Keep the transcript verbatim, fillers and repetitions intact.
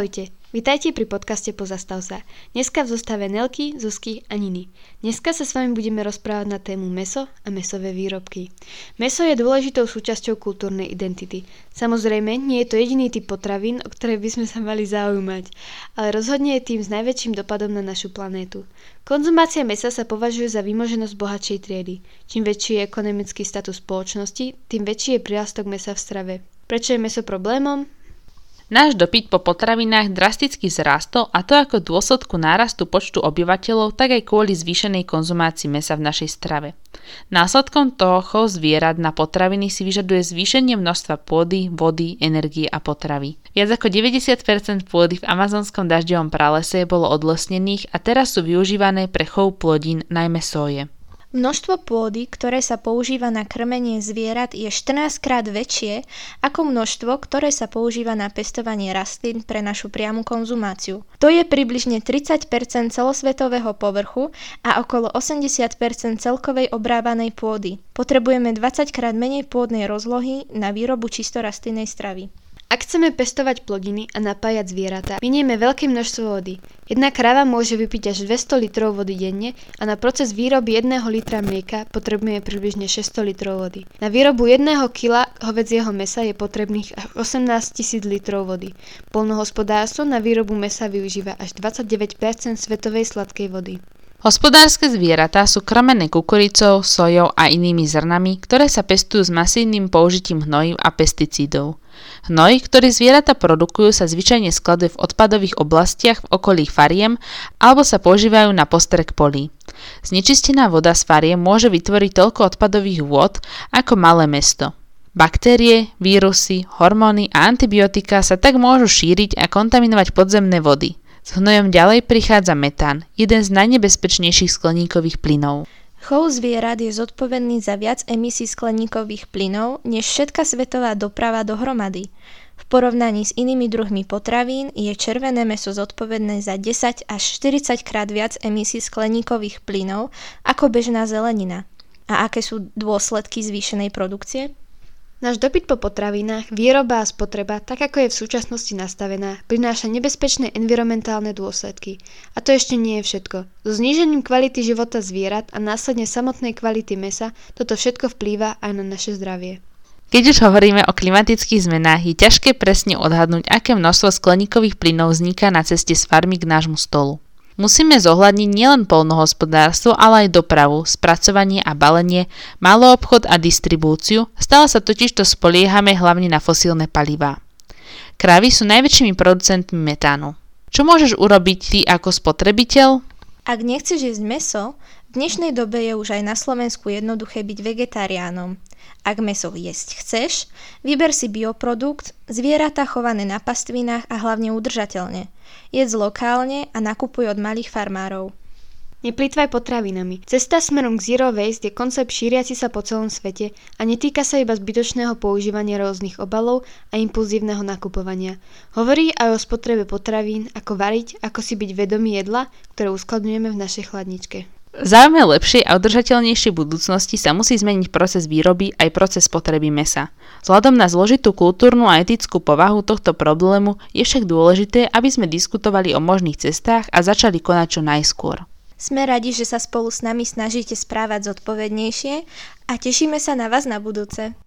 Ahojte, vitajte pri podcaste Pozastav sa. Dneska v zostave Nelky, Zuzky a Niny. Dneska sa s vami budeme rozprávať na tému mäso a mäsové výrobky. Mäso je dôležitou súčasťou kultúrnej identity. Samozrejme, nie je to jediný typ potravín, o ktoré by sme sa mali zaujímať, ale rozhodne je tým s najväčším dopadom na našu planétu. Konzumácia mäsa sa považuje za výmoženosť bohatšej triedy. Čím väčší je ekonomický status spoločnosti, tým väčší je prirastok mäsa v strave. Prečo je mäso problémom? Náš dopyt po potravinách drasticky vzrástol, a to ako dôsledku nárastu počtu obyvateľov, tak aj kvôli zvýšenej konzumácii mäsa v našej strave. Následkom toho chov zvierat na potraviny si vyžaduje zvýšenie množstva pôdy, vody, energie a potravy. Viac ako deväťdesiat percent pôdy v amazonskom dažďovom pralese bolo odlesnených a teraz sú využívané pre chov plodín, najmä soje. Množstvo pôdy, ktoré sa používa na krmenie zvierat, je štrnásťkrát väčšie ako množstvo, ktoré sa používa na pestovanie rastlín pre našu priamu konzumáciu. To je približne tridsať percent celosvetového povrchu a okolo osemdesiat percent celkovej obrábanej pôdy. Potrebujeme dvadsaťkrát menej pôdnej rozlohy na výrobu čisto rastlinnej stravy. Ak chceme pestovať plodiny a napájať zvieratá, minieme veľké množstvo vody. Jedna kráva môže vypiť až dvesto litrov vody denne a na proces výroby jedného litra mlieka potrebuje približne šesťsto litrov vody. Na výrobu jedného kila hovädzieho mäsa je potrebných až osemnásťtisíc litrov vody. Poľnohospodárstvo na výrobu mäsa využíva až dvadsaťdeväť percent svetovej sladkej vody. Hospodárske zvieratá sú krmené kukuricou, sojou a inými zrnami, ktoré sa pestujú s masívnym použitím hnojív a pesticídov. Hnoj, ktorý zvieratá produkujú, sa zvyčajne skladuje v odpadových oblastiach v okolí fariem alebo sa používajú na postrek polí. Znečistená voda z fariem môže vytvoriť toľko odpadových vôd ako malé mesto. Baktérie, vírusy, hormóny a antibiotika sa tak môžu šíriť a kontaminovať podzemné vody. S hnojom ďalej prichádza metán, jeden z najnebezpečnejších skleníkových plynov. Chov zvierat je zodpovedný za viac emisí skleníkových plynov než všetka svetová doprava dohromady. V porovnaní s inými druhmi potravín je červené mäso zodpovedné za desať až štyridsať krát viac emisí skleníkových plynov ako bežná zelenina. A aké sú dôsledky zvýšenej produkcie? Náš dopyt po potravinách, výroba a spotreba, tak ako je v súčasnosti nastavená, prináša nebezpečné environmentálne dôsledky. A to ešte nie je všetko. So znížením kvality života zvierat a následne samotnej kvality mäsa, toto všetko vplýva aj na naše zdravie. Keď už hovoríme o klimatických zmenách, je ťažké presne odhadnúť, aké množstvo skleníkových plynov vzniká na ceste z farmy k nášmu stolu. Musíme zohľadniť nielen poľnohospodárstvo, ale aj dopravu, spracovanie a balenie, maloobchod a distribúciu, stále sa totižto spoliehame hlavne na fosílne palivá. Krávy sú najväčšími producentmi metánu. Čo môžeš urobiť ty ako spotrebiteľ? Ak nechceš jesť mäso, v dnešnej dobe je už aj na Slovensku jednoduché byť vegetariánom. Ak mäso jesť chceš, vyber si bioprodukt, zvieratá chované na pastvinách a hlavne udržateľne. Jedz lokálne a nakupuj od malých farmárov. Neplýtvaj potravinami. Cesta smerom k Zero Waste je koncept šíriaci sa po celom svete a netýka sa iba zbytočného používania rôznych obalov a impulzívneho nakupovania. Hovorí aj o spotrebe potravín, ako variť, ako si byť vedomí jedla, ktoré uskladňujeme v našej chladničke. V záujme lepšej a udržateľnejšej budúcnosti sa musí zmeniť proces výroby aj proces spotreby mäsa. Vzhľadom na zložitú kultúrnu a etickú povahu tohto problému je však dôležité, aby sme diskutovali o možných cestách a začali konať čo najskôr. Sme radi, že sa spolu s nami snažíte správať zodpovednejšie a tešíme sa na vás na budúce.